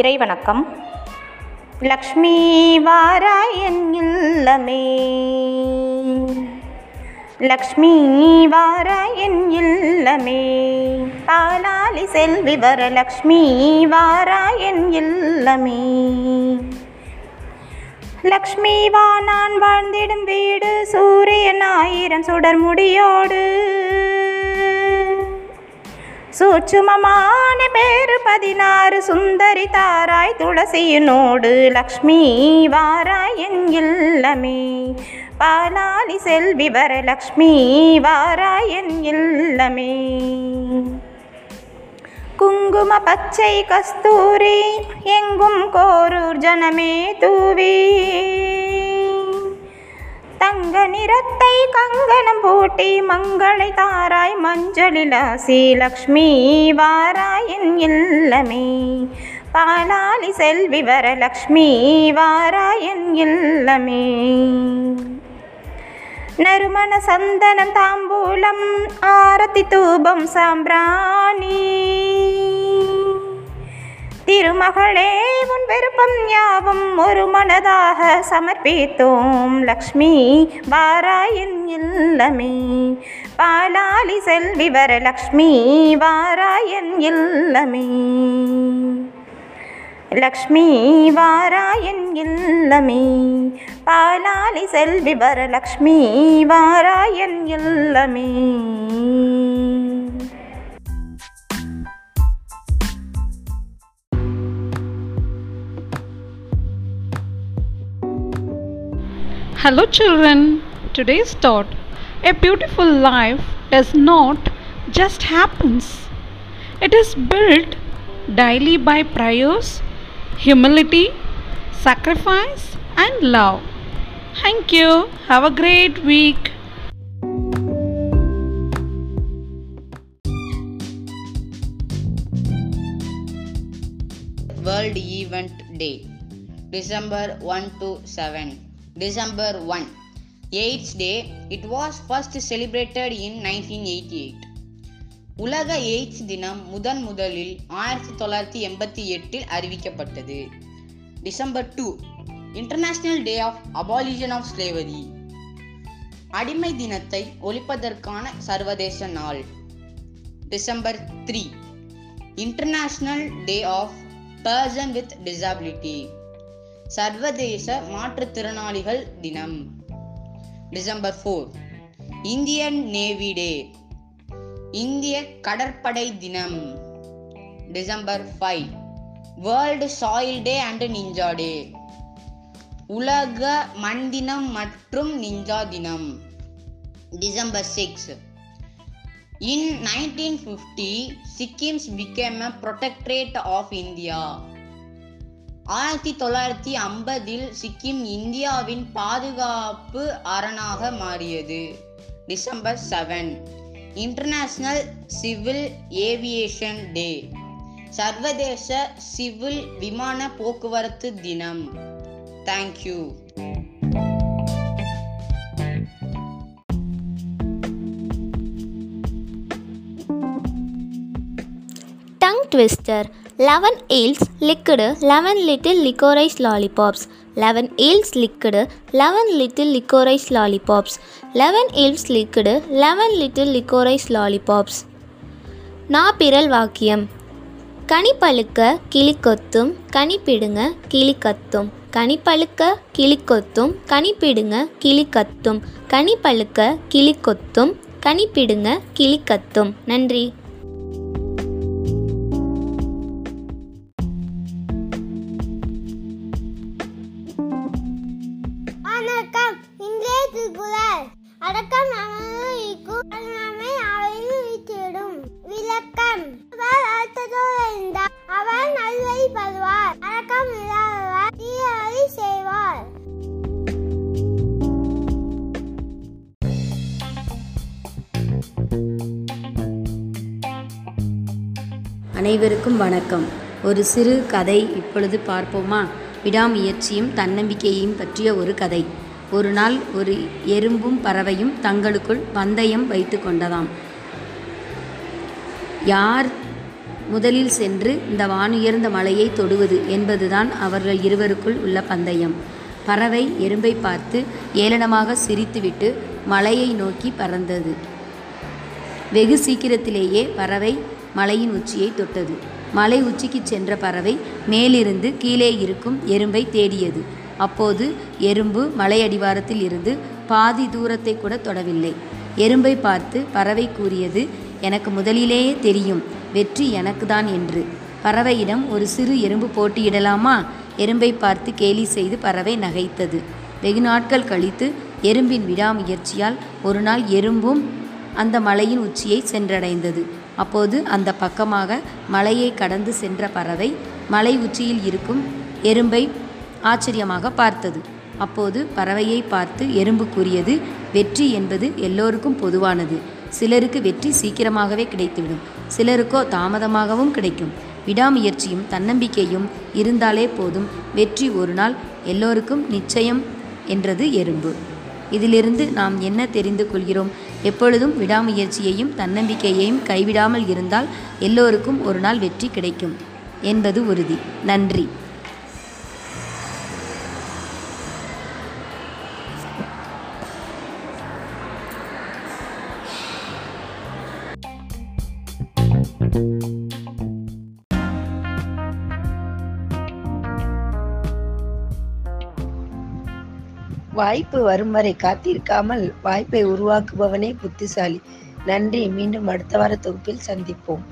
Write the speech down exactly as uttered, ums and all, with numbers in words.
இறைவணக்கம். லக்ஷ்மி வாராய் என் இல்லமே, லக்ஷ்மி வாராய் என் இல்லமே, பாலாலி செல்வி வர லக்ஷ்மி வாராய் என் இல்லமே. லக்ஷ்மி வா, நான் வாழ்ந்திடும் வீடு சூரியன் ஆயிரம் சுடர் முடியோடு, சூட்சுமமான பேரு பதினாறு சுந்தரி தாராய் துளசியினோடு, லக்ஷ்மி வாராய் என் இல்லமே, பாலாலி செல்வி வர லக்ஷ்மி வாராய் என் இல்லமே. குங்கும பச்சை கஸ்தூரி எங்கும் கோரூர் ஜனமே தூவி, தங்க நிறத்தை கங்கணம் பூட்டி மங்களை தாராய் மஞ்சளிலாசி, லக்ஷ்மி வாராய் என் இல்லமே, பாலாலி செல்வி வர லக்ஷ்மி வாராய் என் இல்லமே. நறுமண சந்தனம் தாம்பூலம் ஆரத்தி தூபம் சாம்பிராணி, திருமகளே உன் விருப்பம் யாவும் ஒரு மனதாக சமர்ப்பித்தோம், லக்ஷ்மி வாராய் என் இல்லமே, பாலாலி செல்வி வர லக்ஷ்மி வாராய் என் இல்லமே. லக்ஷ்மி வாராய் என் இல்லமே, பாலாலி செல்வி வர லக்ஷ்மி வாராய் என் இல்லமே. Hello children, today's thought: a beautiful life does not just happens. It is built daily by prayers, humility, sacrifice and love. Thank you. Have a great week. World Event Day, December first to seventh. December first, AIDS Day. It was first celebrated in nineteen eighty-eight. உலக AIDS தினம் முதன் முதலில் ஆயிரத்தி தொள்ளாயிரத்தி எண்பத்தி எட்டில் அறிவிக்கப்பட்டது. December two, international day of abolition of slavery. அடிமை தினத்தை ஒழிப்பதற்கான சர்வதேச நாள். December three, international day of person with disability, சர்வதேச மாற்றுத்திறனாளிகள் தினம். December four, Indian navy day, இந்திய கடற்படை தினம். December five, world soil day and ninja day, உலக மண் தினம் மற்றும் நிஞ்சா தினம். December six, in nineteen fifty Sikkim's became a protectorate of India. ஆயிரத்தி தொள்ளாயிரத்தி ஐம்பதில் சிக்கிம் இந்தியாவின் பாதுகாப்பு அரணாக மாறியது. December seven, international civil aviation டே, சர்வதேச சிவில் விமான போக்குவரத்து தினம். Thank you. Tongue twister. eleven eels licked eleven little licorice lollipops. eleven eels licked eleven little licorice lollipops. eleven eels licked eleven little licorice lollipops. நாபிரல் வாக்கியம். கனிப்பழுக்க கிளிக்கொத்தும் கனிப்பிடுங்க கிளிக்கத்தும், கனிப்பழுக்க கிளிக்கொத்தும் கனிப்பிடுங்க கிளிக்கத்தும், கனிப்பழுக்க கிளிக்கொத்தும் கனிப்பிடுங்க கிளிக்கத்தும். நன்றி. அனைவருக்கும் வணக்கம். ஒரு சிறு கதை இப்பொழுது பார்ப்போமா? விடாமுயற்சியும் தன்னம்பிக்கையையும் பற்றிய ஒரு கதை. ஒரு நாள் ஒரு எறும்பும் பறவையும் தங்களுக்குள் பந்தயம் வைத்து கொண்டதாம். யார் முதலில் சென்று இந்த வானுயர்ந்த மலையை தொடுவது என்பதுதான் அவர்கள் இருவருக்குள் உள்ள பந்தயம். பறவை எறும்பை பார்த்து ஏளனமாக சிரித்துவிட்டு மலையை நோக்கி பறந்தது. வெகு சீக்கிரத்திலேயே பறவை மலையின் உச்சியை தொட்டது. மலை உச்சிக்கு சென்ற பறவை மேலிருந்து கீழே இருக்கும் எறும்பை தேடியது. அப்போது எறும்பு மலை அடிவாரத்தில் இருந்து பாதி தூரத்தை கூட தொடவில்லை. எறும்பை பார்த்து பறவை கூறியது, எனக்கு முதலிலேயே தெரியும், வெற்றி எனக்குதான் என்று. பறவையிடம் ஒரு சிறு எறும்பு போட்டியிடலாமா? எறும்பை பார்த்து கேலி செய்து பறவை நகைத்தது. வெகு நாட்கள் கழித்து எறும்பின் விடாமுயற்சியால் ஒரு நாள் எறும்பும் அந்த மலையின் உச்சியை சென்றடைந்தது. அப்போது அந்த பக்கமாக மலையை கடந்து சென்ற பறவை மலை உச்சியில் இருக்கும் எறும்பை ஆச்சரியமாக பார்த்தது. அப்போது பறவையை பார்த்து எறும்பு கூறியது, வெற்றி என்பது எல்லோருக்கும் பொதுவானது. சிலருக்கு வெற்றி சீக்கிரமாகவே கிடைத்துவிடும், சிலருக்கோ தாமதமாகவும் கிடைக்கும். விடாமுயற்சியும் தன்னம்பிக்கையும் இருந்தாலே போதும், வெற்றி ஒரு நாள் எல்லோருக்கும் நிச்சயம் என்றது எறும்பு. இதிலிருந்து நாம் என்ன தெரிந்து கொள்கிறோம்? எப்பொழுதும் விடாமுயற்சியையும் தன்னம்பிக்கையையும் கைவிடாமல் இருந்தால் எல்லோருக்கும் ஒரு நாள் வெற்றி கிடைக்கும் என்பது உறுதி. நன்றி. வாய்ப்பு வரும் வரை காத்திருக்காமல் வாய்ப்பை உருவாக்குபவனே புத்திசாலி. நன்றி. மீண்டும் அடுத்த வார தொகுப்பில் சந்திப்போம்.